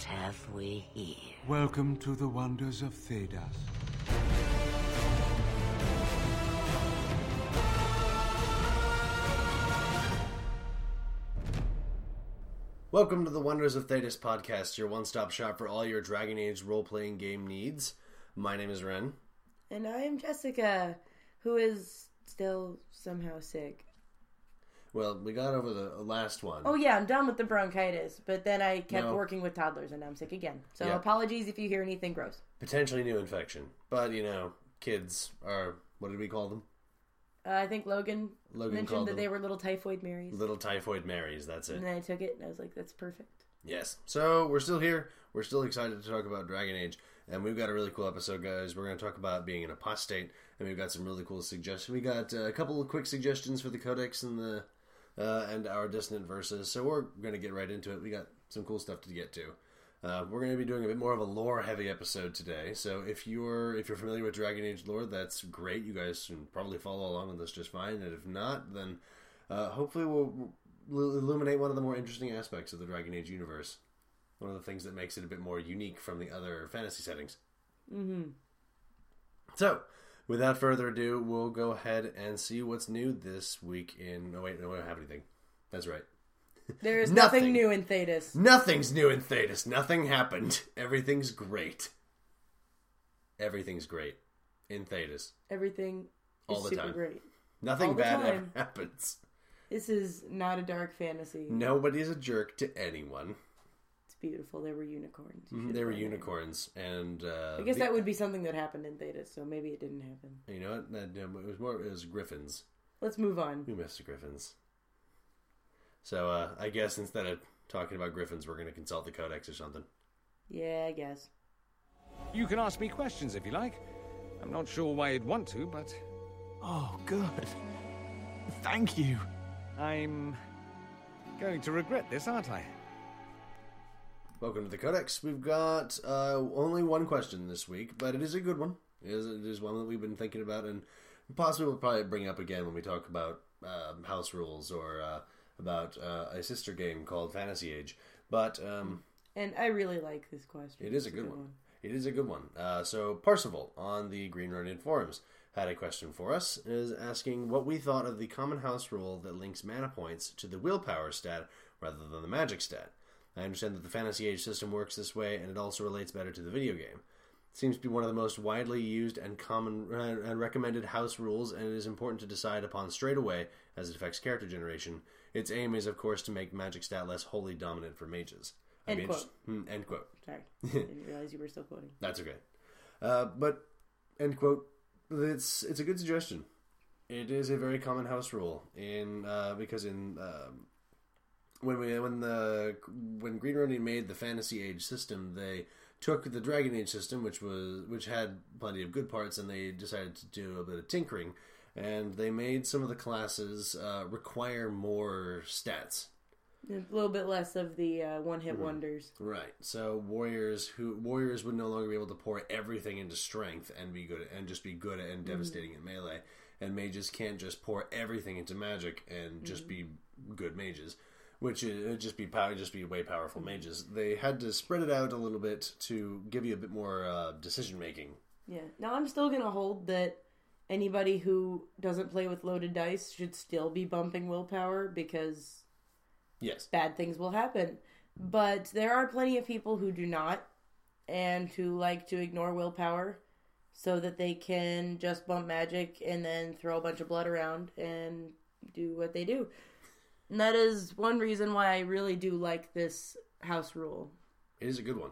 What have we here? Welcome to the Wonders of Thedas. Welcome to the Wonders of Thedas podcast, your one-stop shop for all your Dragon Age role-playing game needs. My name is Ren. And I am Jessica, who is still somehow sick. Well, we got over the last one. Oh, yeah, I'm done with the bronchitis, but then I kept working with toddlers, and now I'm sick again. So apologies if you hear anything gross. Potentially new infection. But, you know, kids are, what did we call them? I think Logan mentioned that they were little typhoid Marys. Little typhoid Marys, that's it. And then I took it, and I was like, that's perfect. Yes. So, we're still here. We're still excited to talk about Dragon Age, and we've got a really cool episode, guys. We're going to talk about being an apostate, and we've got some really cool suggestions. We got a couple of quick suggestions for the Codex and the... and our dissonant verses, so we're going to get right into it. We got some cool stuff to get to. We're going to be doing a bit more of a lore-heavy episode today, so if you're familiar with Dragon Age lore, that's great. You guys can probably follow along with this just fine, and if not, then hopefully we'll illuminate one of the more interesting aspects of the Dragon Age universe. One of the things that makes it a bit more unique from the other fantasy settings. Mm-hmm. So... without further ado, we'll go ahead and see what's new this week in... Oh, wait, no, we don't have anything. That's right. There is nothing new in Thedas. Nothing's new in Thedas. Nothing happened. Everything's great. Everything's great. In Thedas. Everything all is the super time. Great. Nothing all bad ever happens. This is not a dark fantasy. Nobody's a jerk to anyone. Beautiful. There were unicorns. There were unicorns, and I guess that would be something that happened in Thedas, so maybe it didn't happen. You know what? It was griffins. Let's move on. We missed the griffins. So I guess instead of talking about griffins, we're going to consult the Codex or something. Yeah, I guess. You can ask me questions if you like. I'm not sure why you'd want to, but oh, good. Thank you. I'm going to regret this, aren't I? Welcome to the Codex. We've got only one question this week, but it is a good one. It is one that we've been thinking about, and possibly we'll probably bring up again when we talk about house rules or about a sister game called Fantasy Age. But and I really like this question. It is a good one. It is a good one. So Percival on the Green Ronin forums had a question for us. It is asking what we thought of the common house rule that links mana points to the willpower stat rather than the magic stat. I understand that the Fantasy Age system works this way, and it also relates better to the video game. It seems to be one of the most widely used and common and recommended house rules, and it is important to decide upon straight away as it affects character generation. Its aim is, of course, to make magic stat less wholly dominant for mages. End quote. Sorry. I didn't realize you were still quoting. That's okay. But, end quote, it's a good suggestion. It is a very common house rule, When Green Ronin made the Fantasy Age system, they took the Dragon Age system, which had plenty of good parts, and they decided to do a bit of tinkering, and they made some of the classes require more stats, a little bit less of the one-hit wonders. Right. So warriors would no longer be able to pour everything into strength and be good and just be good and devastating at melee, and mages can't just pour everything into magic and just be good mages. Which would just be way powerful mages. They had to spread it out a little bit to give you a bit more decision making. Yeah. Now I'm still gonna hold that anybody who doesn't play with loaded dice should still be bumping willpower because bad things will happen. But there are plenty of people who do not and who like to ignore willpower so that they can just bump magic and then throw a bunch of blood around and do what they do. And that is one reason why I really do like this house rule. It is a good one.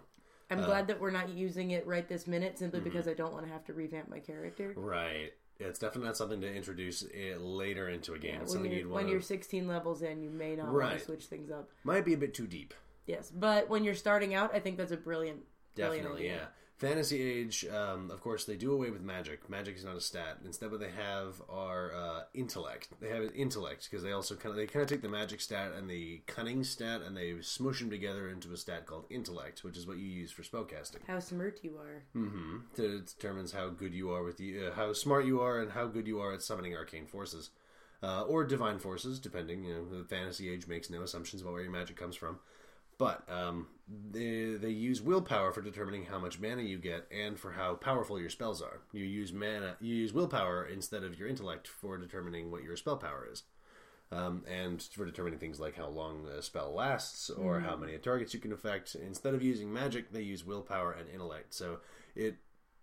I'm glad that we're not using it right this minute simply because I don't want to have to revamp my character. Right. Yeah, it's definitely not something to introduce it later into a game. Yeah, it's something you'd want when you're 16 levels in, you may not want to switch things up. Might be a bit too deep. Yes, but when you're starting out, I think that's a brilliant idea. Definitely, yeah. Fantasy Age, of course, they do away with magic. Magic is not a stat. Instead, what they have are intellect. They have intellect because they also kind of take the magic stat and the cunning stat and they smoosh them together into a stat called intellect, which is what you use for spellcasting. How smart you are. Mm-hmm. It determines how good you are how smart you are, and how good you are at summoning arcane forces or divine forces, depending. You know, the Fantasy Age makes no assumptions about where your magic comes from. But they use willpower for determining how much mana you get and for how powerful your spells are. You use mana, you use willpower instead of your intellect for determining what your spell power is. And for determining things like how long a spell lasts or how many targets you can affect. Instead of using magic, they use willpower and intellect. So it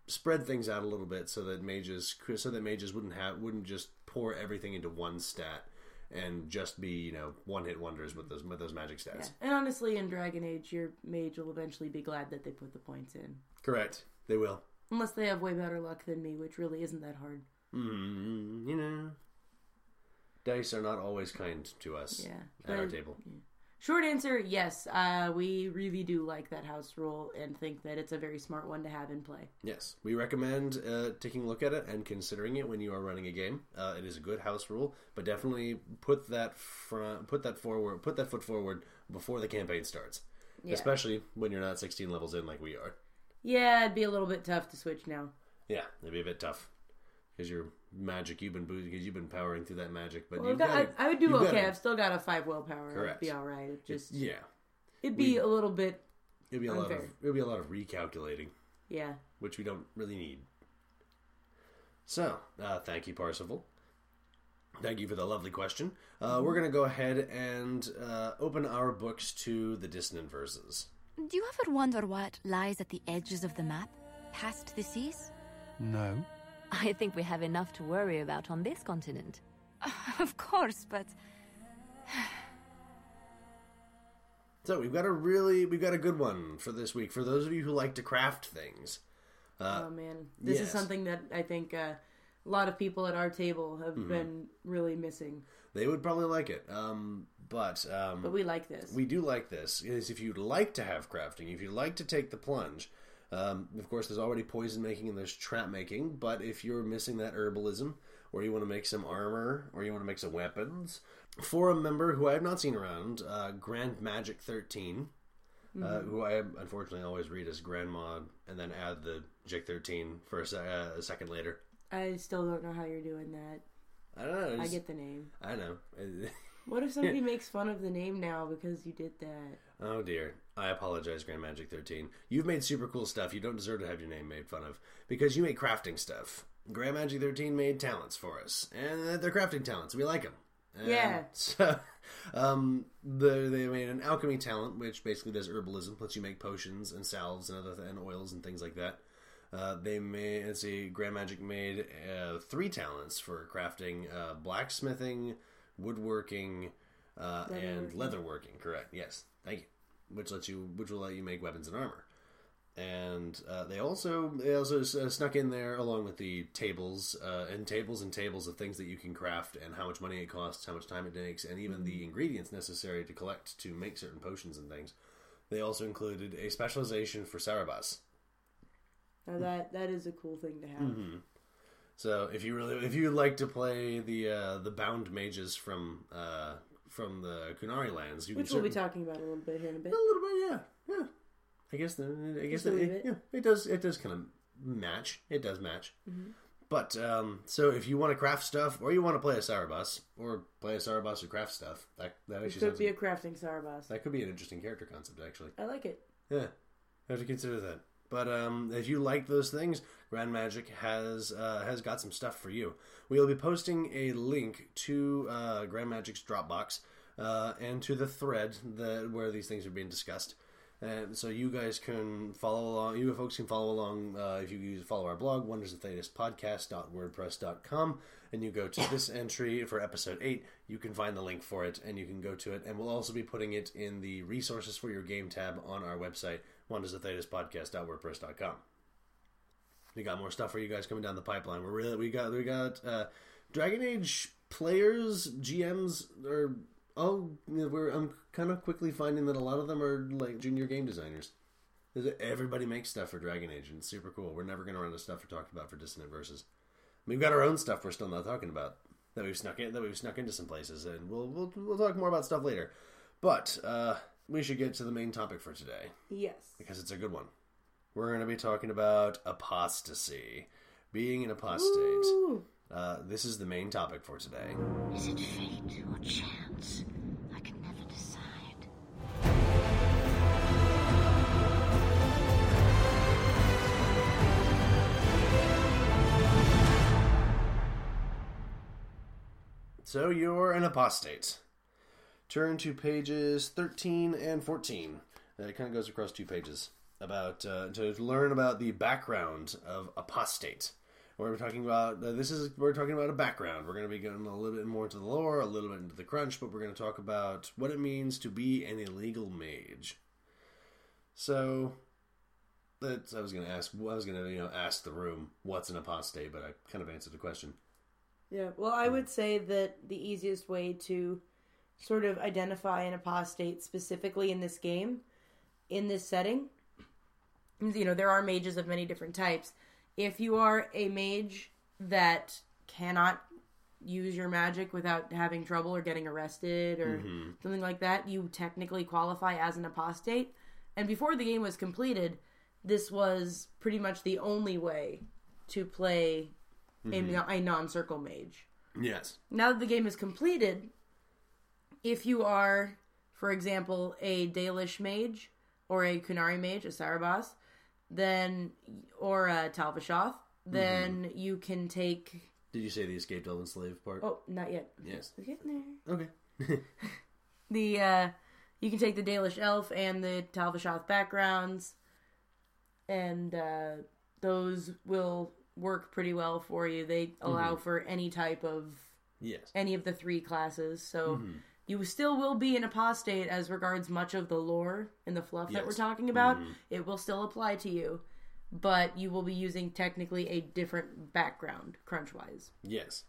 spread things out a little bit so that mages wouldn't just pour everything into one stat and just be, you know, one-hit wonders with those magic stats. Yeah. And honestly, in Dragon Age, your mage will eventually be glad that they put the points in. Correct. They will. Unless they have way better luck than me, which really isn't that hard. You know. Dice are not always kind to us at our table. Yeah. Short answer, yes. We really do like that house rule and think that it's a very smart one to have in play. Yes. We recommend taking a look at it and considering it when you are running a game. It is a good house rule, but definitely put that foot forward before the campaign starts. Yeah. Especially when you're not 16 levels in like we are. Yeah, it'd be a little bit tough to switch now. Yeah, it'd be a bit tough. Because your magic, you've been powering through that magic, but well, I would do okay. I've still got a 5 willpower. Correct. It'd be all right. It'd be a lot of recalculating. Yeah, which we don't really need. So, thank you, Percival. Thank you for the lovely question. We're gonna go ahead and open our books to the dissonant verses. Do you ever wonder what lies at the edges of the map, past the seas? No. I think we have enough to worry about on this continent. Of course, but... So, we've got a good one for this week. For those of you who like to craft things. Oh, man. This is something that I think a lot of people at our table have been really missing. They would probably like it. But we like this. We do like this. If you'd like to have crafting, if you'd like to take the plunge... of course, there's already poison making and there's trap making, but if you're missing that herbalism, or you want to make some armor, or you want to make some weapons, for a member who I have not seen around, Grand Magic 13, who I unfortunately always read as Grandma, and then add the Jic 13 for a second later. I still don't know how you're doing that. I don't know. I get the name. I know. What if somebody makes fun of the name now because you did that? Oh, dear. I apologize, Grand Magic 13. You've made super cool stuff you don't deserve to have your name made fun of, because you make crafting stuff. Grand Magic 13 made talents for us, and they're crafting talents. We like them. And yeah. So, they made an alchemy talent, which basically does herbalism, lets you make potions and salves and and oils and things like that. Grand Magic made 3 talents for crafting, blacksmithing, woodworking, and leatherworking. Correct. Yes. Thank you. Which will let you make weapons and armor. And they also snuck in there along with the tables, and tables of things that you can craft and how much money it costs, how much time it takes, and even the ingredients necessary to collect to make certain potions and things. They also included a specialization for Saarebas. Now that is a cool thing to have. Mm-hmm. So if you like to play the bound mages from the Qunari lands, we'll be talking about a little bit here. A little bit, yeah. I guess it does kind of match. It does match. Mm-hmm. But so if you want to craft stuff, or you want to play a Saarebas, or craft stuff, that actually could be a crafting Saarebas. That could be an interesting character concept, actually. I like it. Yeah, I have to consider that. But if you like those things, Grand Magic has got some stuff for you. We'll be posting a link to Grand Magic's Dropbox and to the thread where these things are being discussed. And so you guys can follow along. You folks can follow along if you follow our blog, wondersofthetaspodcast.wordpress.com, and you go to this entry for episode 8. You can find the link for it, and you can go to it. And we'll also be putting it in the resources for your game tab on our website, wondersofthetaspodcast.wordpress.com. We got more stuff for you guys coming down the pipeline. We got Dragon Age players, GMs are. I'm kind of quickly finding that a lot of them are like junior game designers. Everybody makes stuff for Dragon Age, and it's super cool. We're never going to run out of stuff we talked about for Dissonant Verses. We've got our own stuff we're still not talking about that we've snuck into some places, and we'll talk more about stuff later. But we should get to the main topic for today. Yes, because it's a good one. We're going to be talking about apostasy, being an apostate. Ooh. This is the main topic for today. Is it fate or chance? I can never decide. So you're an apostate. Turn to pages 13 and 14. It kind of goes across two pages about to learn about the background of apostate. We're talking about we're talking about a background. We're going to be going a little bit more into the lore, a little bit into the crunch, but we're going to talk about what it means to be an illegal mage. So I was going to ask the room what's an apostate, but I kind of answered the question. Yeah, well, I would say that the easiest way to sort of identify an apostate specifically in this game, in this setting, you know, there are mages of many different types. If you are a mage that cannot use your magic without having trouble or getting arrested or something like that, you technically qualify as an apostate. And before the game was completed, this was pretty much the only way to play a non-circle mage. Yes. Now that the game is completed, if you are, for example, a Dalish mage or a Qunari mage, a Saarebas, then, or a Tal Vashoth, then you can take... Did you say the escaped elven slave part? Oh, not yet. Yes. We're getting there. Okay. You can take the Dalish elf and the Tal Vashoth backgrounds, and those will work pretty well for you. They allow for any type of... Yes. Any of the three classes, so... Mm-hmm. You still will be an apostate as regards much of the lore and the fluff that we're talking about. It will still apply to you, but you will be using technically a different background, crunch-wise. Yes.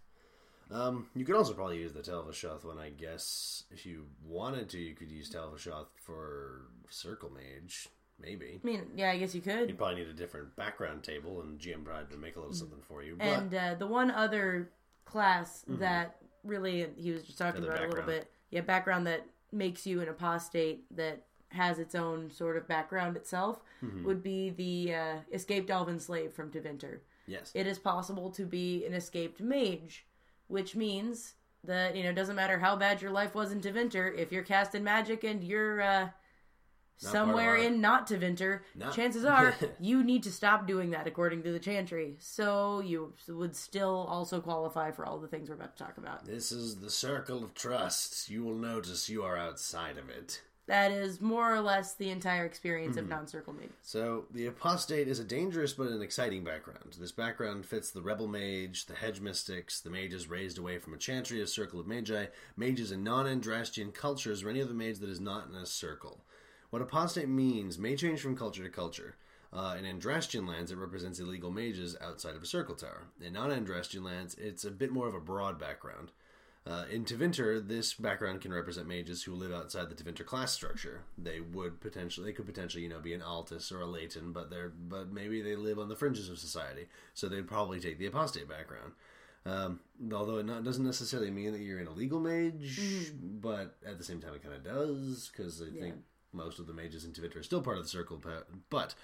You could also probably use the Tal Vashoth one, I guess. If you wanted to, you could use Tal Vashoth for Circle Mage, maybe. I mean, yeah, I guess you could. You'd probably need a different background table, and GM tried to make a little something for you. But... And the one other class that really, he was just talking about a little bit, background that makes you an apostate that has its own sort of background itself would be the escaped elven slave from Tevinter. Yes. It is possible to be an escaped mage, which means that, you know, it doesn't matter how bad your life was in Tevinter, if you're casting magic and you're somewhere in not Tevinter, chances are you need to stop doing that according to the Chantry. So you would still also qualify for all the things we're about to talk about. This is the circle of trust. You will notice you are outside of it. That is more or less the entire experience of non-circle mage. So the apostate is a dangerous but an exciting background. This background fits the rebel mage, the hedge mystics, the mages raised away from a Chantry, a circle of magi, mages in non-Andrastian cultures, or any other mage that is not in a circle. What apostate means may change from culture to culture. In Andrastian lands, it represents illegal mages outside of a circle tower. In non-Andrastian lands, it's a bit more of a broad background. In Tevinter, this background can represent mages who live outside the Tevinter class structure. They could potentially, you know, be an Altus or a Leighton, but maybe they live on the fringes of society, so they'd probably take the apostate background. Although it doesn't necessarily mean that you're an illegal mage, but at the same time it kind of does, because I think... Most of the mages in Tevinter are still part of the circle, but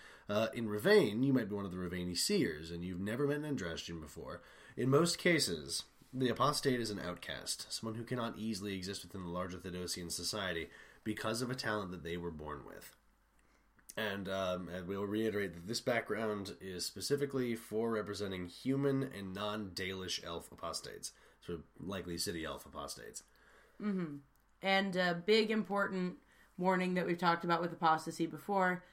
in Rivain, you might be one of the Rivaini seers, and you've never met an Andrastian before. In most cases, the apostate is an outcast, someone who cannot easily exist within the larger Theodosian society because of a talent that they were born with. And we'll reiterate that this background is specifically for representing human and non-Dalish elf apostates, so likely city elf apostates. And a big important... warning that we've talked about with apostasy before.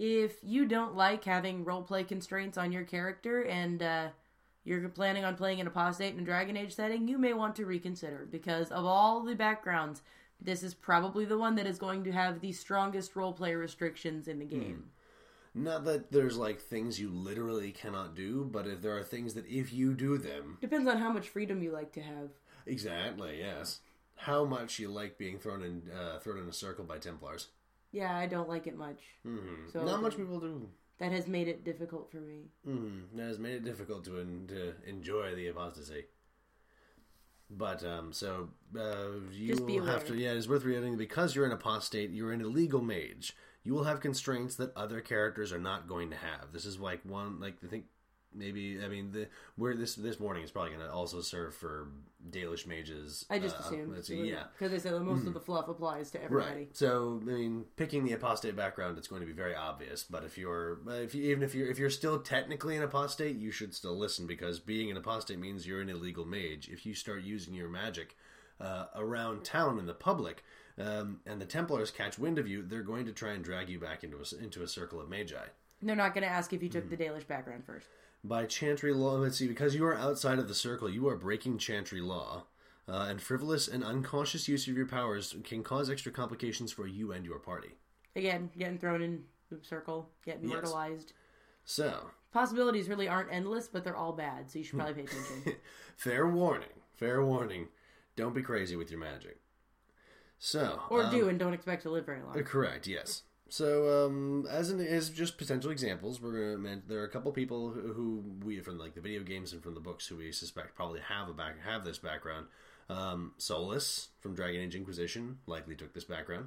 If you don't like having roleplay constraints on your character and you're planning on playing an apostate in a Dragon Age setting, you may want to reconsider, because of all the backgrounds, this is probably the one that is going to have the strongest roleplay restrictions in the game. Not that there's, like, things you literally cannot do, but if there are things that if you do them... Depends on how much freedom you like to have. Exactly, yes. How much you like being thrown in a circle by Templars. Yeah, I don't like it much. So not much people do. That has made it difficult for me. That has made it difficult to enjoy the apostasy. But, you will have to... Yeah, it's worth reiterating, because you're an apostate, you're an illegal mage. You will have constraints that other characters are not going to have. This is like I think maybe, I mean, this morning is probably going to also serve for Dalish mages. I just assumed. Let's see, yeah. Because they said that most of the fluff applies to everybody. Right. So, I mean, picking the apostate background, it's going to be very obvious. But if you're still technically an apostate, you should still listen, because being an apostate means you're an illegal mage. If you start using your magic around town in the public, and the Templars catch wind of you, they're going to try and drag you back into a circle of magi. They're not going to ask if you took the Dalish background first. By Chantry law, let's see, because you are outside of the circle, you are breaking Chantry law, and frivolous and uncautious use of your powers can cause extra complications for you and your party. Again, getting thrown in the circle, getting mortalized. So. Possibilities really aren't endless, but they're all bad, so you should probably pay attention. Fair warning. Don't be crazy with your magic. So. Or do, and don't expect to live very long. Correct, yes. So, as just potential examples, there are a couple people who we, from like the video games and from the books, who we suspect probably have this background. Solus from Dragon Age Inquisition likely took this background.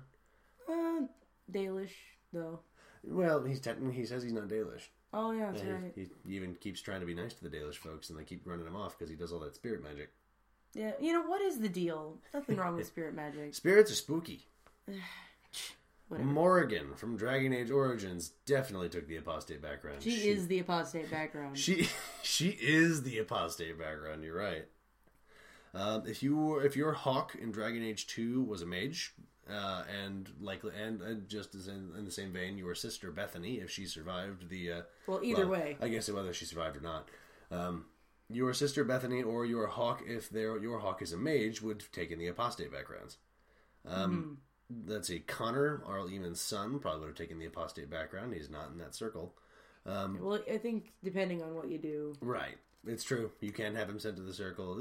Dalish though. Well, he says he's not Dalish. Oh yeah, that's right. He even keeps trying to be nice to the Dalish folks, and they keep running him off because he does all that spirit magic. Yeah, you know what is the deal? Nothing wrong with spirit magic. Spirits are spooky. Whatever. Morrigan from Dragon Age Origins definitely took the apostate background. She is the apostate background. She is the apostate background. You're right. If your Hawke in Dragon Age 2 was a mage, and just as in the same vein, your sister Bethany, if she survived the way, I guess whether she survived or not, your sister Bethany or your Hawke, if your Hawke is a mage, would have taken the apostate backgrounds. Let's see, Connor, Arl Eamon's son, probably would have taken the apostate background. He's not in that circle. Well, I think depending on what you do. Right. It's true. You can have him sent to the circle.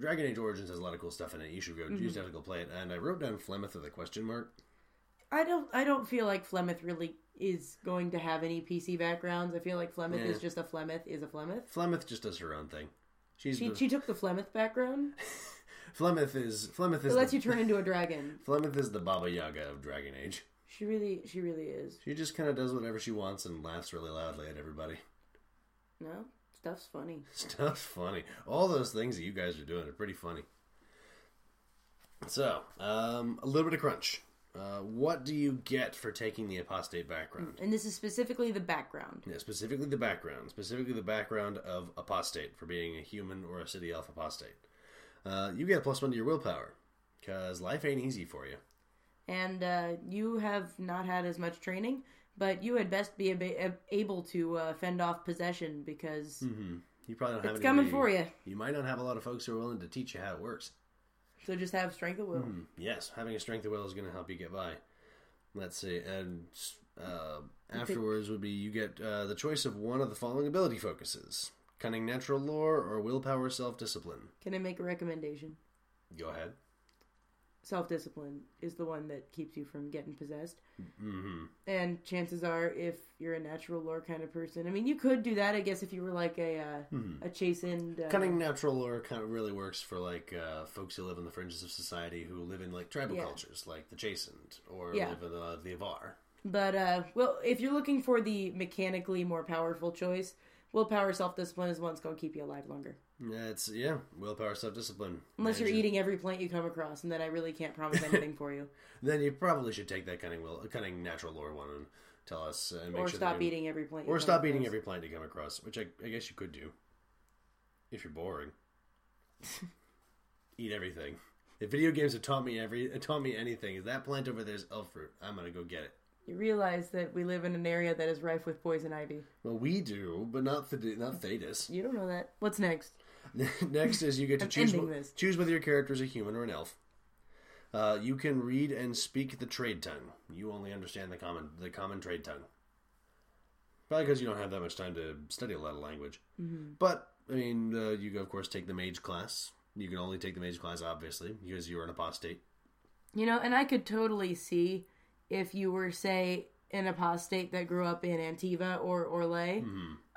Dragon Age Origins has a lot of cool stuff in it. You should go. You just have to go play it. And I wrote down Flemeth with a question mark. I don't feel like Flemeth really is going to have any PC backgrounds. I feel like Flemeth is just a Flemeth is a Flemeth. Flemeth just does her own thing. She took the Flemeth background? Flemeth is. It lets you turn into a dragon. Flemeth is the Baba Yaga of Dragon Age. She really is. She just kind of does whatever she wants and laughs really loudly at everybody. No, stuff's funny. All those things that you guys are doing are pretty funny. So, a little bit of crunch. What do you get for taking the apostate background? And this is specifically the background. Yeah, specifically the background. Specifically the background of apostate, for being a human or a city elf apostate. You get a +1 to your willpower, because life ain't easy for you. And you have not had as much training, but you had best be able to fend off possession, because you probably don't have it's coming for you. You might not have a lot of folks who are willing to teach you how it works. So just have strength of will. Yes, having a strength of will is going to help you get by. Let's see, and afterwards would be you get the choice of one of the following ability focuses. Cunning natural lore or willpower self-discipline. Can I make a recommendation? Go ahead. Self-discipline is the one that keeps you from getting possessed. Mm-hmm. And chances are, if you're a natural lore kind of person, I mean, you could do that, I guess, if you were like a Chasind. Cunning natural lore kind of really works for like folks who live on the fringes of society, who live in like tribal cultures, like the Chasind, or live in the Avar. But if you're looking for the mechanically more powerful choice, willpower, self-discipline is one's going to keep you alive longer. Yeah, willpower, self-discipline. Unless you're eating every plant you come across, and then I really can't promise anything for you. Then you probably should take that cunning natural lore one and tell us. And make or sure stop eating every plant you come across. Or stop eating every plant you come across, which I guess you could do. If you're boring. Eat everything. If video games have taught me anything, is that plant over there is elf fruit. I'm going to go get it. You realize that we live in an area that is rife with poison ivy. Well, we do, but not Thedas. You don't know that. What's next? Next is you get to choose whether your character is a human or an elf. You can read and speak the trade tongue. You only understand the common trade tongue. Probably because you don't have that much time to study a lot of language. Mm-hmm. But I mean, you of course take the mage class. You can only take the mage class, obviously, because you are an apostate. You know, and I could totally see. If you were, say, an apostate that grew up in Antiva or Orlais,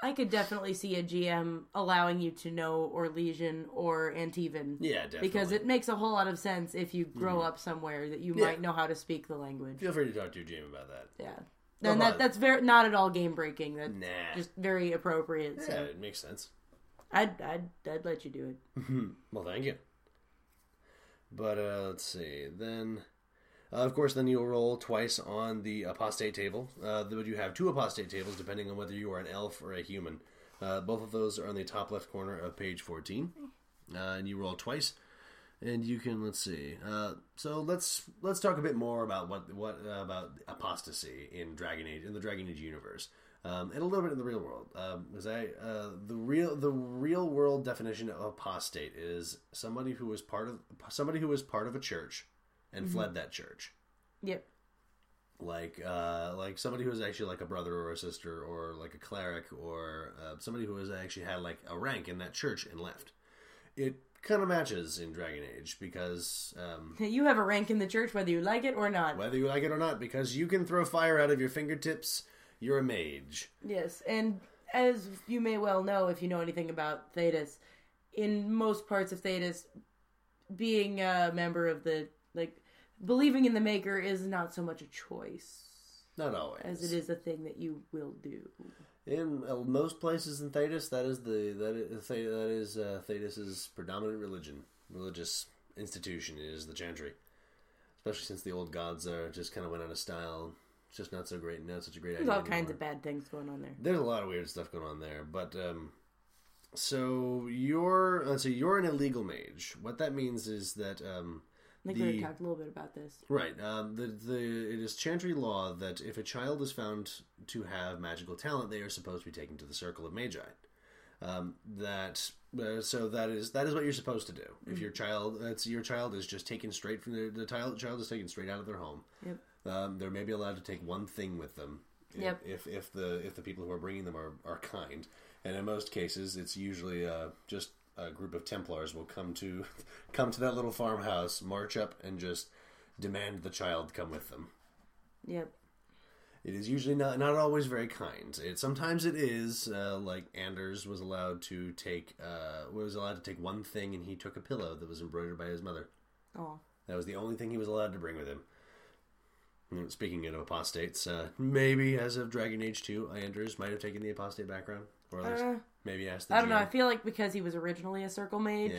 I could definitely see a GM allowing you to know Orlesian or Antivan. Yeah, definitely. Because it makes a whole lot of sense if you grow up somewhere that you might know how to speak the language. Feel free to talk to your GM about that. Yeah. Then that's very not at all game breaking. That's just very appropriate. Yeah, so. It makes sense. I'd let you do it. Well, thank you. But let's see. Then, of course, then you'll roll twice on the apostate table. But you have two apostate tables, depending on whether you are an elf or a human. Both of those are on the top left corner of page 14, and you roll twice. And you can let's see. So let's talk a bit more about what about apostasy in Dragon Age in the Dragon Age universe, and a little bit in the real world. Because the real world definition of apostate is somebody who was part of a church and fled that church. Yep. Like somebody who was actually like a brother or a sister or like a cleric or somebody who was actually had like a rank in that church and left. It kind of matches in Dragon Age because you have a rank in the church whether you like it or not. Whether you like it or not, because you can throw fire out of your fingertips. You're a mage. Yes, and as you may well know if you know anything about Thedas, in most parts of Thedas, being a member of the believing in the Maker is not so much a choice. Not always, as it is a thing that you will do. In most places in Thedas, that is Thedas' predominant religious institution is the Chantry. Especially since the old gods are just kind of went out of style. It's just not so great, not such a great idea. There's all kinds of bad things going on there. There's a lot of weird stuff going on there. But so you're an illegal mage. What that means is that I think we already talked a little bit about this. Right. It is Chantry law that if a child is found to have magical talent, they are supposed to be taken to the Circle of Magi. So that is what you're supposed to do. If your child is just taken straight from the child is taken straight out of their home. Yep. They're maybe allowed to take one thing with them. Yep. If the people who are bringing them are kind, and in most cases, it's usually just. A group of Templars will come to that little farmhouse, march up, and just demand the child come with them. Yep. It is usually not always very kind. Sometimes it is. Like Anders was allowed to take one thing, and he took a pillow that was embroidered by his mother. Oh. That was the only thing he was allowed to bring with him. And speaking of apostates, maybe as of Dragon Age 2, Anders might have taken the apostate background, or at least. Maybe ask the I don't GM. Know. I feel like because he was originally a circle mage. Yeah.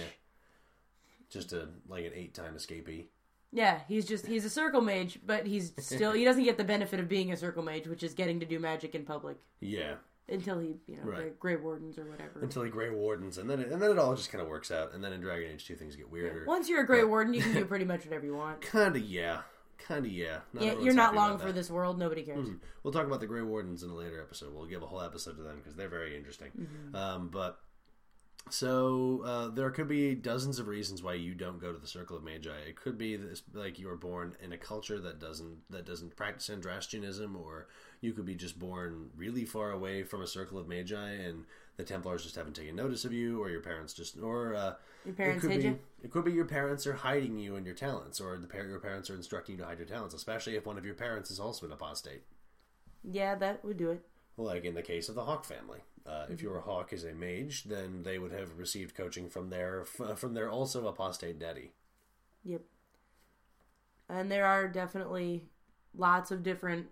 Just an 8-time escapee. Yeah, he's a circle mage, but he doesn't get the benefit of being a circle mage, which is getting to do magic in public. Yeah. Until he, right. Grey Wardens or whatever. Until he Grey Wardens, and then it all just kind of works out. And then in Dragon Age 2, things get weirder. Yeah. Once you're a Grey Warden, you can do pretty much whatever you want. Kind of, yeah. You're not long for this world. Nobody cares. Mm-hmm. We'll talk about the Grey Wardens in a later episode. We'll give a whole episode to them because they're very interesting. Mm-hmm. But there could be dozens of reasons why you don't go to the Circle of Magi. It could be this, like you were born in a culture that doesn't practice Andrastianism, or you could be just born really far away from a Circle of Magi and the Templars just haven't taken notice of you, or your parents just, or your parents hate you. It could be your parents are hiding you and your talents, or your parents are instructing you to hide your talents, especially if one of your parents is also an apostate. Yeah, that would do it. Like in the case of the Hawke family, if your Hawke is a mage, then they would have received coaching from their also apostate daddy. Yep. And there are definitely lots of different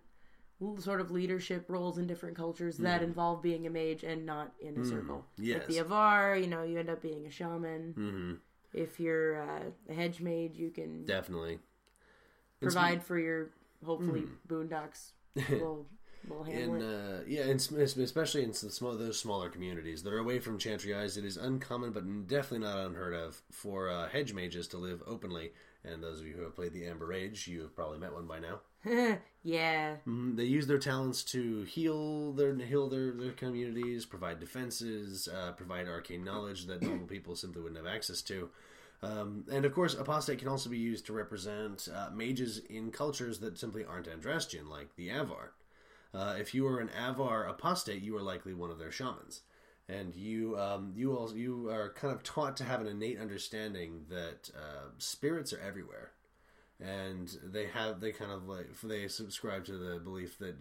sort of leadership roles in different cultures that involve being a mage and not in a circle. Yes. Like the Avar, you end up being a shaman. Mm-hmm. If you're a hedge mage, you can definitely provide for your hopefully boondocks. We'll handle it. Especially in those smaller communities that are away from Chantry eyes, it is uncommon but definitely not unheard of for hedge mages to live openly. And those of you who have played the Amber Age, you have probably met one by now. Yeah. Mm-hmm. They use their talents to heal their communities, provide defenses, provide arcane knowledge that normal people simply wouldn't have access to. And of course, apostate can also be used to represent mages in cultures that simply aren't Andrastian, like the Avar. If you are an Avar apostate, you are likely one of their shamans. And you are kind of taught to have an innate understanding that spirits are everywhere, and they subscribe to the belief that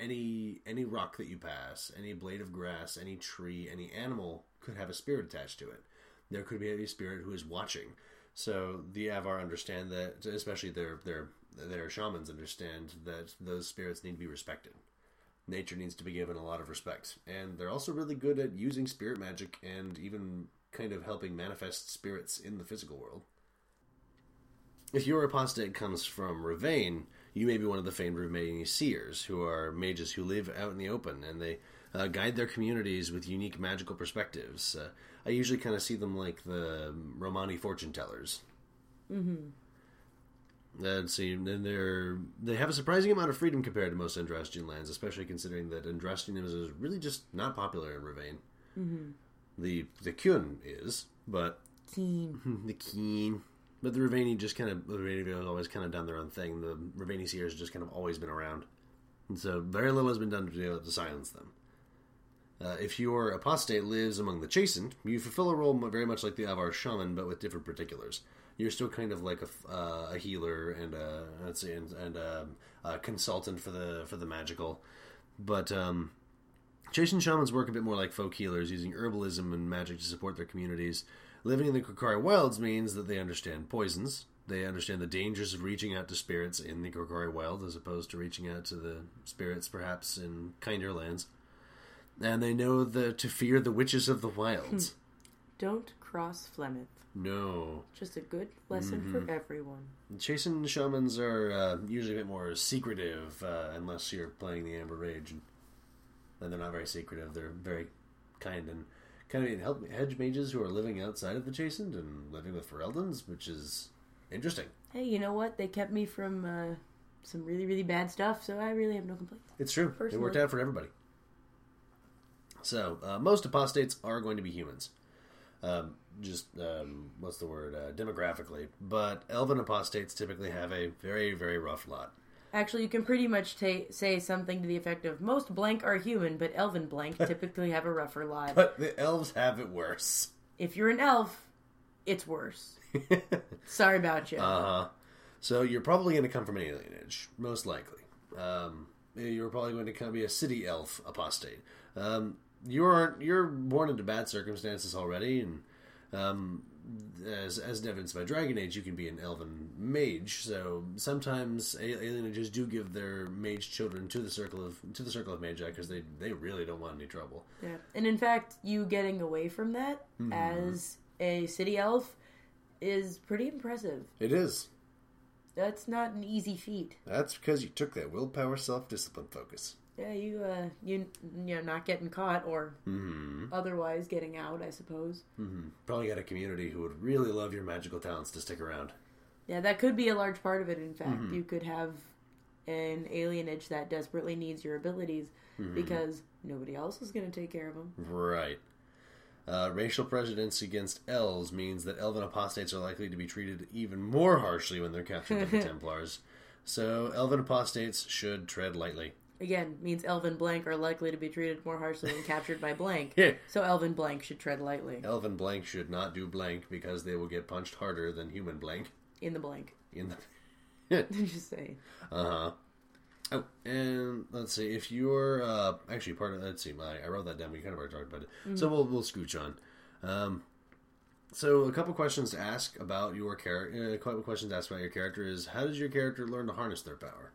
any rock that you pass, any blade of grass, any tree, any animal could have a spirit attached to it. There could be a spirit who is watching. So the Avar understand that, especially their their shamans understand that those spirits need to be respected. Nature needs to be given a lot of respect. And they're also really good at using spirit magic and even kind of helping manifest spirits in the physical world. If your apostate comes from Rivain, you may be one of the famed Rivaini seers, who are mages who live out in the open, and they guide their communities with unique magical perspectives. I usually kind of see them like the Romani fortune tellers. Mm-hmm. And so they have a surprising amount of freedom compared to most Andrastian lands, especially considering that Andrastianism is really just not popular in Rivain. Mm-hmm. The Qun is, but... Qin. The Qin. But the Rivaini just kind of... The Rivaini has always kind of done their own thing. The Rivaini seers just kind of always been around. And so very little has been done to be able to silence them. If your apostate lives among the Chasind, you fulfill a role very much like the Avar shaman, but with different particulars. You're still kind of like a healer and a consultant for the magical. But... Chasind shamans work a bit more like folk healers, using herbalism and magic to support their communities. Living in the Korcari Wilds means that they understand poisons. They understand the dangers of reaching out to spirits in the Korcari Wilds, as opposed to reaching out to the spirits, perhaps, in kinder lands. And they know to fear the witches of the wilds. Don't cross Flemeth. No. Just a good lesson for everyone. Chasind shamans are usually a bit more secretive, unless you're playing the Amber Rage. And they're not very secretive. They're very kind and kind of help hedge mages who are living outside of the Chasind and living with Fereldans, which is interesting. Hey, you know what? They kept me from some really, really bad stuff, so I really have no complaints. It's true. Personally. It worked out for everybody. So, most apostates are going to be humans. What's the word? Demographically. But elven apostates typically have a very, very rough lot. Actually, you can pretty much say something to the effect of, most blank are human, but elven blank typically have a rougher lot. But the elves have it worse. If you're an elf, it's worse. Sorry about you. Uh-huh. So you're probably going to come from an alienage, most likely. You're probably going to be a city elf apostate. You're born into bad circumstances already, and... As evidenced by Dragon Age, you can be an elven mage. So sometimes alienages do give their mage children to the circle of magi because they really don't want any trouble. Yeah, and in fact, you getting away from that as a city elf is pretty impressive. It is. That's not an easy feat. That's because you took that willpower, self-discipline focus. Yeah, you not getting caught or otherwise getting out, I suppose. Mm-hmm. Probably got a community who would really love your magical talents to stick around. Yeah, that could be a large part of it, in fact. Mm-hmm. You could have an alienage that desperately needs your abilities because nobody else is going to take care of them. Right. Racial prejudice against elves means that elven apostates are likely to be treated even more harshly when they're captured by the Templars. So elven apostates should tread lightly. Again, means elven blank are likely to be treated more harshly than captured by blank. Yeah. So elven blank should tread lightly. Elven blank should not do blank because they will get punched harder than human blank. In the blank. Just saying. Uh-huh. Oh, and let's see. If you're... actually, part of... Let's see. I wrote that down. We kind of already talked about it. Mm-hmm. So we'll scooch on. So a couple questions to ask about your character... is, how does your character learn to harness their power?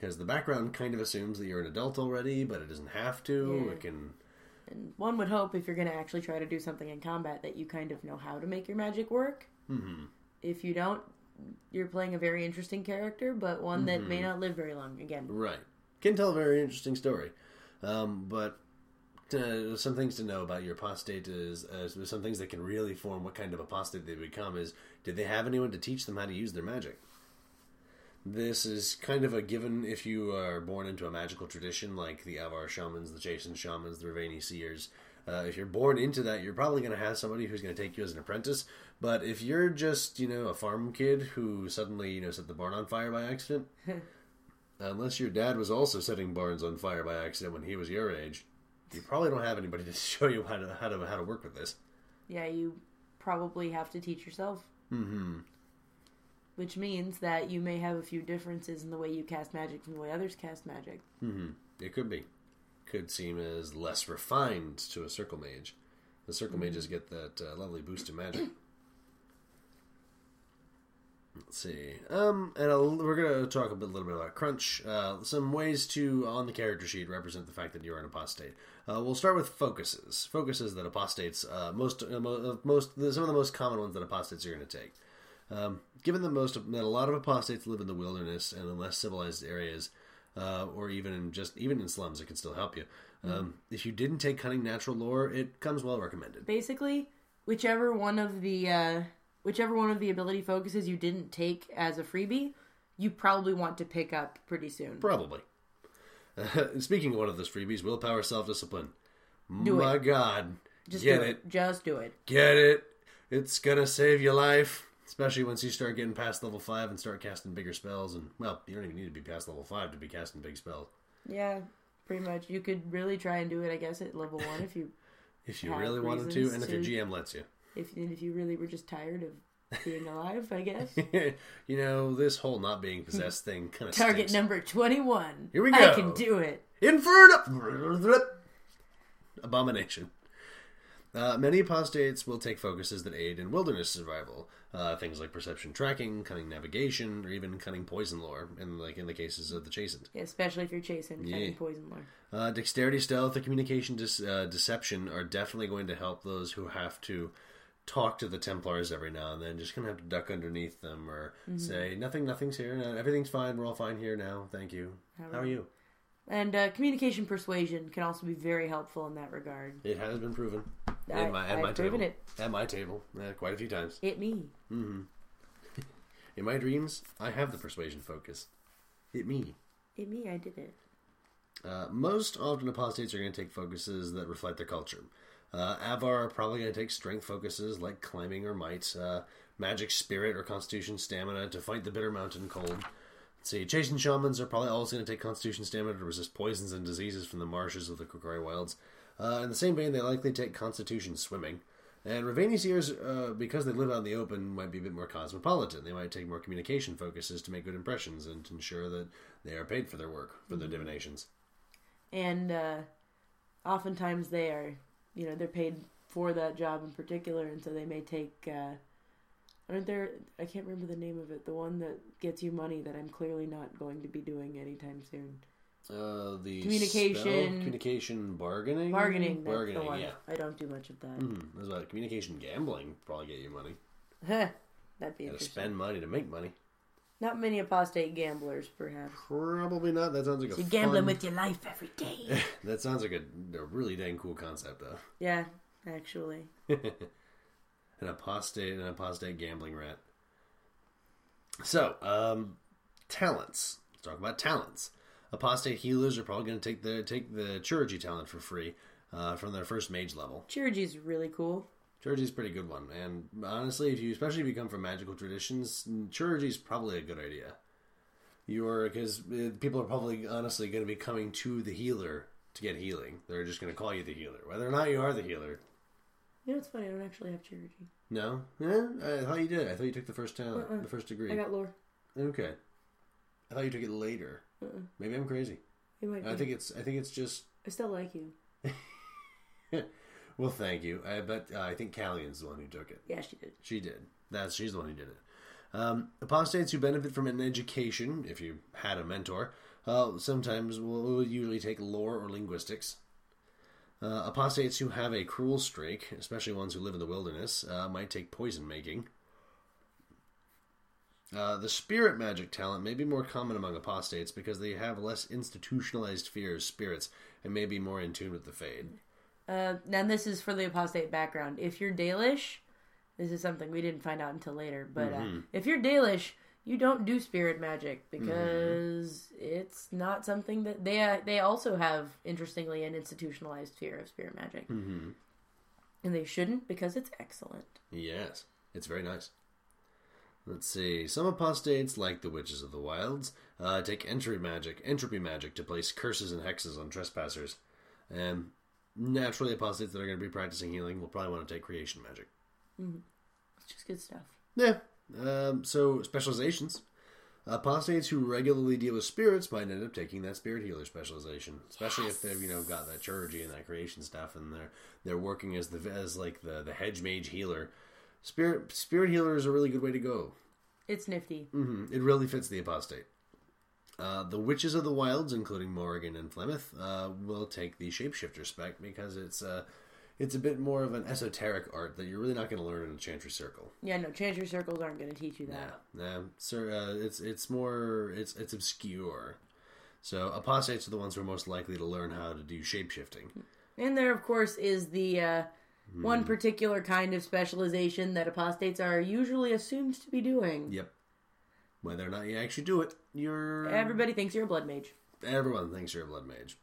Because the background kind of assumes that you're an adult already, but it doesn't have to. Yeah. It can... And one would hope if you're going to actually try to do something in combat that you kind of know how to make your magic work. Mm-hmm. If you don't, you're playing a very interesting character, but one that may not live very long again. Right. Can tell a very interesting story. But some things to know about your apostate is... some things that can really form what kind of apostate they become is, did they have anyone to teach them how to use their magic? This is kind of a given if you are born into a magical tradition like the Avar shamans, the Chasind shamans, the Rivaini seers. If you're born into that, you're probably going to have somebody who's going to take you as an apprentice. But if you're just, a farm kid who suddenly, set the barn on fire by accident, unless your dad was also setting barns on fire by accident when he was your age, you probably don't have anybody to show you how to work with this. Yeah, you probably have to teach yourself. Mm-hmm. Which means that you may have a few differences in the way you cast magic from the way others cast magic. Mm-hmm. It could be. Could seem as less refined to a circle mage. The circle mages get that lovely boost of magic. Let's see. We're going to talk a little bit about Crunch. Some ways to, on the character sheet, represent the fact that you're an apostate. We'll start with focuses. Focuses that apostates, some of the most common ones that apostates are going to take. Given that a lot of apostates live in the wilderness and in less civilized areas, or even in slums, it can still help you. If you didn't take Cunning Natural Lore, it comes well recommended. Basically, whichever one of the ability focuses you didn't take as a freebie, you probably want to pick up pretty soon. Probably. Speaking of one of those freebies, willpower self-discipline. My God. Just do it. Get it. It's going to save your life. Especially once you start getting past level 5 and start casting bigger spells. And, well, you don't even need to be past level 5 to be casting big spells. Yeah, pretty much. You could really try and do it, I guess, at level 1 if you really wanted to, and if your GM lets you. If you really were just tired of being alive, I guess. You know, this whole not being possessed thing kind of Target stinks. Number 21. Here we go. I can do it. Inferno! Abomination. Many apostates will take focuses that aid in wilderness survival. Things like perception tracking, cunning navigation, or even cunning poison lore, in the cases of the Chasind. Yeah, especially if you're Chasind, cunning poison lore. Dexterity, stealth, and communication deception are definitely going to help those who have to talk to the Templars every now and then. Just going to have to duck underneath them or say, nothing's here, everything's fine, we're all fine here now, thank you. How are you? And communication persuasion can also be very helpful in that regard. It has been proven. At my table, quite a few times. It me. Mm-hmm. In my dreams, I have the persuasion focus. It me. It me, I did it. Most often apostates are going to take focuses that reflect their culture. Avar are probably going to take strength focuses like climbing or might, magic spirit or constitution stamina to fight the bitter mountain cold. Let's see, Chasing Shamans are probably also going to take constitution stamina to resist poisons and diseases from the marshes of the Korcari Wilds. In the same vein, they likely take constitution swimming. And Rivaini seers, because they live out in the open, might be a bit more cosmopolitan. They might take more communication focuses to make good impressions and to ensure that they are paid for their work, for their divinations. And oftentimes they are, they're paid for that job in particular, and so they may take, I can't remember the name of it, the one that gets you money that I'm clearly not going to be doing anytime soon. The communication bargaining? Bargaining, that's the one. Yeah. I don't do much of that. There's about communication gambling probably get you money. That'd be interesting. To spend money to make money. Not many apostate gamblers, perhaps. Probably not. That sounds like a fun... You're gambling with your life every day. That sounds like a really dang cool concept, though. Yeah, actually. An apostate gambling rat. So, talents. Let's talk about talents. Apostate healers are probably going to take the Chirurgy talent for free from their first mage level. Chirurgy's really cool. Chirurgy's a pretty good one, and honestly, especially if you come from magical traditions, Chirurgy's probably a good idea. Because people are probably honestly going to be coming to the healer to get healing. They're just going to call you the healer, whether or not you are the healer. You know, it's funny. I don't actually have Chirurgy. No? Yeah, I thought you did. I thought you took the first talent, the first degree. I got lore. Okay. I thought you took it later. Maybe I'm crazy. It might be. I think it's just. I still like you. Well, thank you. But I think Callion's the one who took it. Yeah, she did. She's the one who did it. Apostates who benefit from an education, if you had a mentor, sometimes will usually take lore or linguistics. Apostates who have a cruel streak, especially ones who live in the wilderness, might take poison making. The spirit magic talent may be more common among apostates because they have less institutionalized fear of spirits and may be more in tune with the fade. And this is for the apostate background. If you're Dalish, this is something we didn't find out until later, but if you're Dalish, you don't do spirit magic because it's not something that... They also have, interestingly, an institutionalized fear of spirit magic. Mm-hmm. And they shouldn't because it's excellent. Yes, it's very nice. Let's see. Some apostates, like the Witches of the Wilds, take entropy magic to place curses and hexes on trespassers. And naturally, apostates that are going to be practicing healing will probably want to take creation magic. Mm-hmm. It's just good stuff. Yeah. So, specializations. Apostates who regularly deal with spirits might end up taking that spirit healer specialization. Especially if they've, got that chirurgy and that creation stuff, and they're working as the hedge mage healer. Spirit healer is a really good way to go. It's nifty. Mm-hmm. It really fits the apostate. The Witches of the Wilds, including Morrigan and Flemeth, will take the shapeshifter spec because it's a bit more of an esoteric art that you're really not going to learn in a Chantry circle. Yeah, no, Chantry circles aren't going to teach you that. No, so it's more obscure. So apostates are the ones who are most likely to learn how to do shapeshifting. And there, of course, is the one particular kind of specialization that apostates are usually assumed to be doing. Yep. Whether or not you actually do it, everybody thinks you're a blood mage. Everyone thinks you're a blood mage.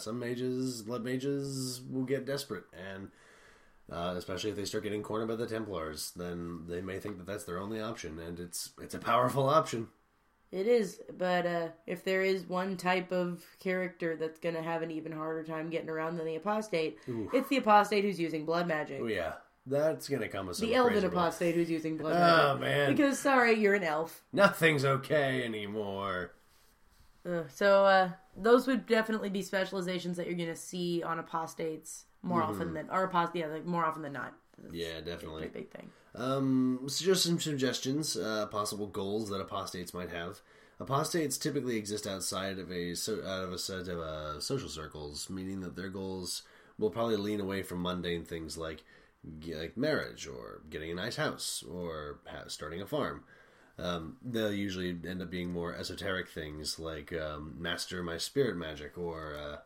Some mages, blood mages, will get desperate, and especially if they start getting cornered by the Templars, then they may think that that's their only option, and it's a powerful option. It is, but if there is one type of character that's going to have an even harder time getting around than the apostate, oof, it's the apostate who's using blood magic. Oh, yeah. That's going to come as the elven apostate who's using blood magic. Oh, man. Because, sorry, you're an elf. Nothing's okay anymore. So those would definitely be specializations that you're going to see on apostates more often than... Or more often than not. That's definitely. It's a big thing. So just some suggestions, possible goals that apostates might have. Apostates typically exist outside of a set of social circles, meaning that their goals will probably lean away from mundane things like marriage or getting a nice house or starting a farm. They'll usually end up being more esoteric things like master my spirit magic or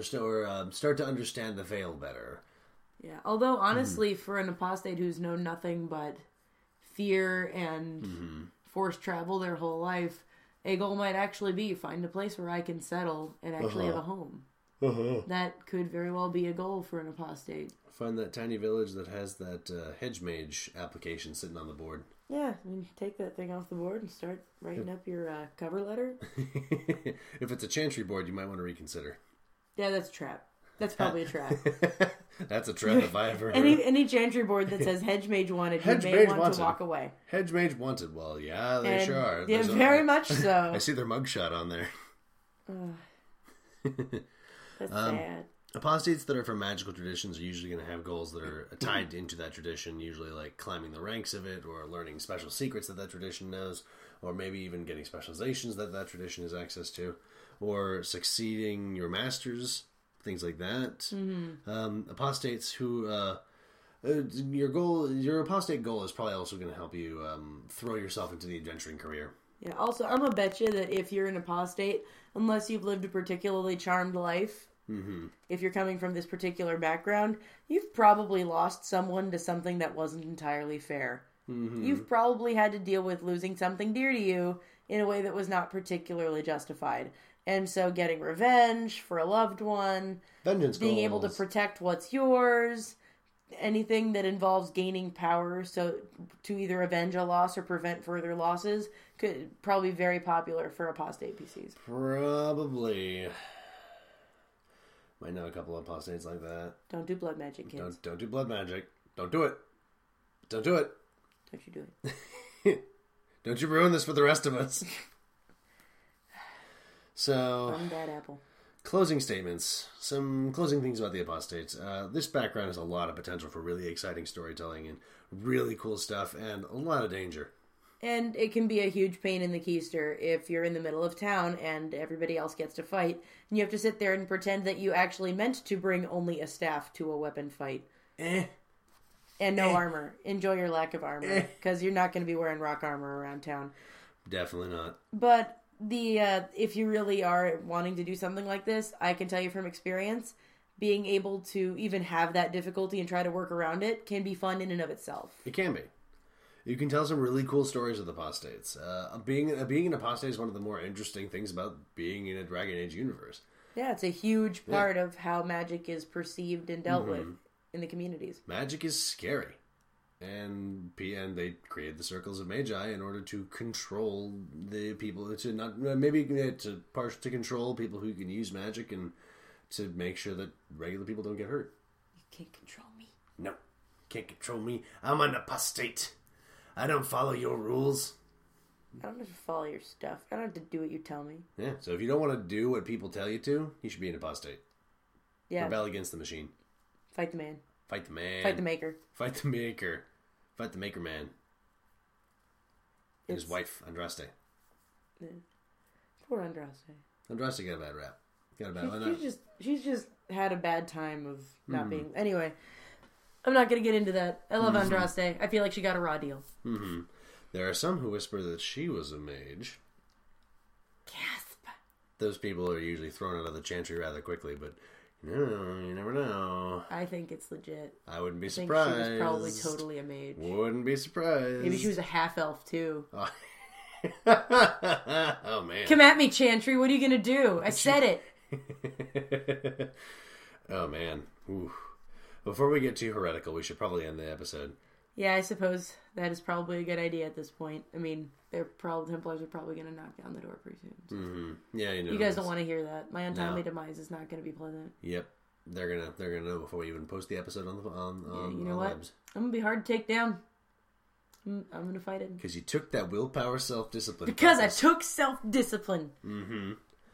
start to understand the veil better. Yeah, although honestly, for an apostate who's known nothing but fear and forced travel their whole life, a goal might actually be find a place where I can settle and actually have a home. That could very well be a goal for an apostate. Find that tiny village that has that hedge mage application sitting on the board. Yeah, I mean, take that thing off the board and start writing up your cover letter. If it's a Chantry board, you might want to reconsider. Yeah, that's a trap. That's probably a trap. That's a trap if I ever heard. Any Chantry board that says hedge mage wanted, you may want to walk away. Hedge mage wanted. Well, yeah, they sure are. Yeah, very much so. I see their mugshot on there. That's bad. Apostates that are from magical traditions are usually going to have goals that are tied into that tradition, usually like climbing the ranks of it or learning special secrets that tradition knows, or maybe even getting specializations that tradition has access to, or succeeding your masters, things like that. Apostates who... your apostate goal is probably also going to help you throw yourself into the adventuring career. Yeah, also, I'm going to bet you that if you're an apostate, unless you've lived a particularly charmed life... If you're coming from this particular background, you've probably lost someone to something that wasn't entirely fair. You've probably had to deal with losing something dear to you in a way that was not particularly justified. And so getting revenge for a loved one, vengeance being goals. Able to protect what's yours, anything that involves gaining power so to either avenge a loss or prevent further losses could probably be very popular for apostate PCs. Probably. Might know a couple of apostates like that. Don't do blood magic, kids. Don't do blood magic. Don't do it. Don't do it. Don't you do it. Don't you ruin this for the rest of us. So... I'm bad apple. Closing statements. Some closing things about the apostates. This background has a lot of potential for really exciting storytelling and really cool stuff and a lot of danger. And it can be a huge pain in the keister if you're in the middle of town and everybody else gets to fight, and you have to sit there and pretend that you actually meant to bring only a staff to a weapon fight. And no armor. Enjoy your lack of armor, because you're not going to be wearing rock armor around town. Definitely not. But the if you really are wanting to do something like this, I can tell you from experience, being able to even have that difficulty and try to work around it can be fun in and of itself. It can be. You can tell some really cool stories with apostates. Being an apostate is one of the more interesting things about being in a Dragon Age universe. Yeah, it's a huge part of how magic is perceived and dealt with in the communities. Magic is scary. And they created the circles of magi in order to control the people, to control people who can use magic and to make sure that regular people don't get hurt. You can't control me. No, can't control me. I'm an apostate. I don't follow your rules. I don't have to follow your stuff. I don't have to do what you tell me. Yeah, so if you don't want to do what people tell you to, you should be an apostate. Yeah. Rebel against the machine. Fight the man. Fight the man. Fight the maker. Fight the maker. Fight the maker man. and his wife, Andraste. Yeah. Poor Andraste. Andraste got a bad rap. She's just had a bad time of not being... Anyway, I'm not going to get into that. I love Andraste. I feel like she got a raw deal. Mm-hmm. There are some who whisper that she was a mage. Gasp! Those people are usually thrown out of the Chantry rather quickly, but you never know. I think it's legit. I wouldn't be surprised. She was probably totally a mage. Wouldn't be surprised. Maybe she was a half-elf, too. Oh. Oh, man. Come at me, Chantry. What are you going to do? I said it. Oh man. Ooh. Before we get too heretical, we should probably end the episode. Yeah, I suppose that is probably a good idea at this point. I mean, Templars are probably going to knock down the door pretty soon. So. Mm-hmm. Yeah, you know. You guys don't want to hear that. My untimely demise is not going to be pleasant. Yep, they're gonna know before we even post the episode on the you know what? Labs. I'm gonna be hard to take down. I'm gonna fight it because you took that willpower self-discipline. Because I took self-discipline. Mm-hmm.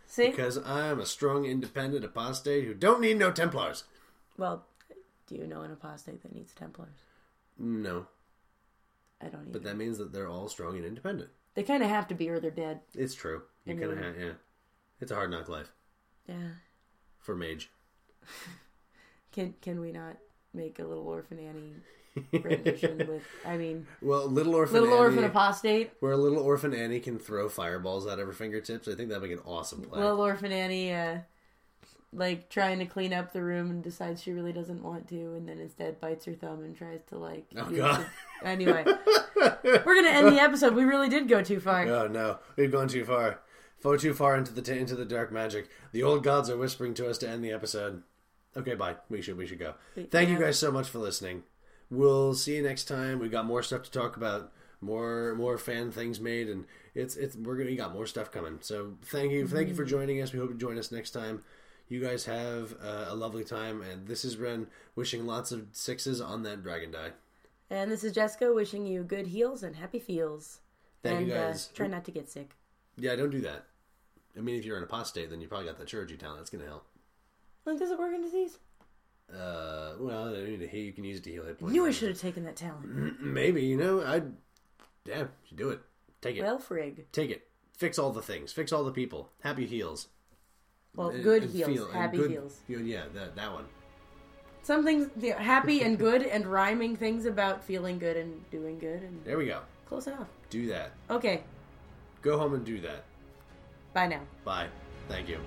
See? Because I'm a strong, independent apostate who don't need no Templars. Well, do you know an apostate that needs Templars? No. I don't either. But that means that they're all strong and independent. They kind of have to be or they're dead. It's true. You kind of have, yeah. It's a hard knock life. Yeah. For mage. Can we not make a Little Orphan Annie rendition with, I mean... Well, Little Orphan Apostate. Where Little Orphan Annie can throw fireballs out of her fingertips. I think that would make an awesome play. Little Orphan Annie, like, trying to clean up the room and decides she really doesn't want to, and then instead bites her thumb and tries to, like... Oh, God. Anyway. We're going to end the episode. We really did go too far. Oh, no. We've gone too far. Fo too far into the dark magic. The old gods are whispering to us to end the episode. Okay, bye. We should go. Thank you guys so much for listening. We'll see you next time. We got more stuff to talk about, more fan things made, and we got more stuff coming. So thank you for joining us. We hope you join us next time. You guys have a lovely time, and this is Ren wishing lots of sixes on that dragon die. And this is Jessica wishing you good heals and happy feels. Thank you guys. Try not to get sick. Yeah, don't do that. I mean, if you're an apostate, then you probably got the chirurgy talent. That's gonna help. Like, does it work in disease? Well, you can use it to heal hit points. I should have taken that talent. Maybe, you should do it. Take it. Well, frig. Take it. Fix all the things. Fix all the people. Happy heals. Well, good heals. Yeah, that one. Some things, happy and good and rhyming things about feeling good and doing good. And there we go. Close enough. Do that. Okay. Go home and do that. Bye now. Bye. Thank you.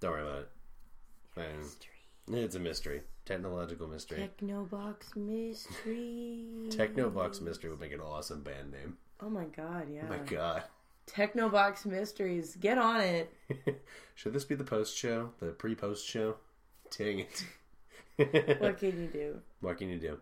Don't worry about it. It's a mystery. Technological mystery. Technobox mystery. Technobox mystery would make an awesome band name. Oh my god, yeah. Oh my god. Technobox mysteries. Get on it. Should this be the post show? The pre-post show? Dang it. What can you do?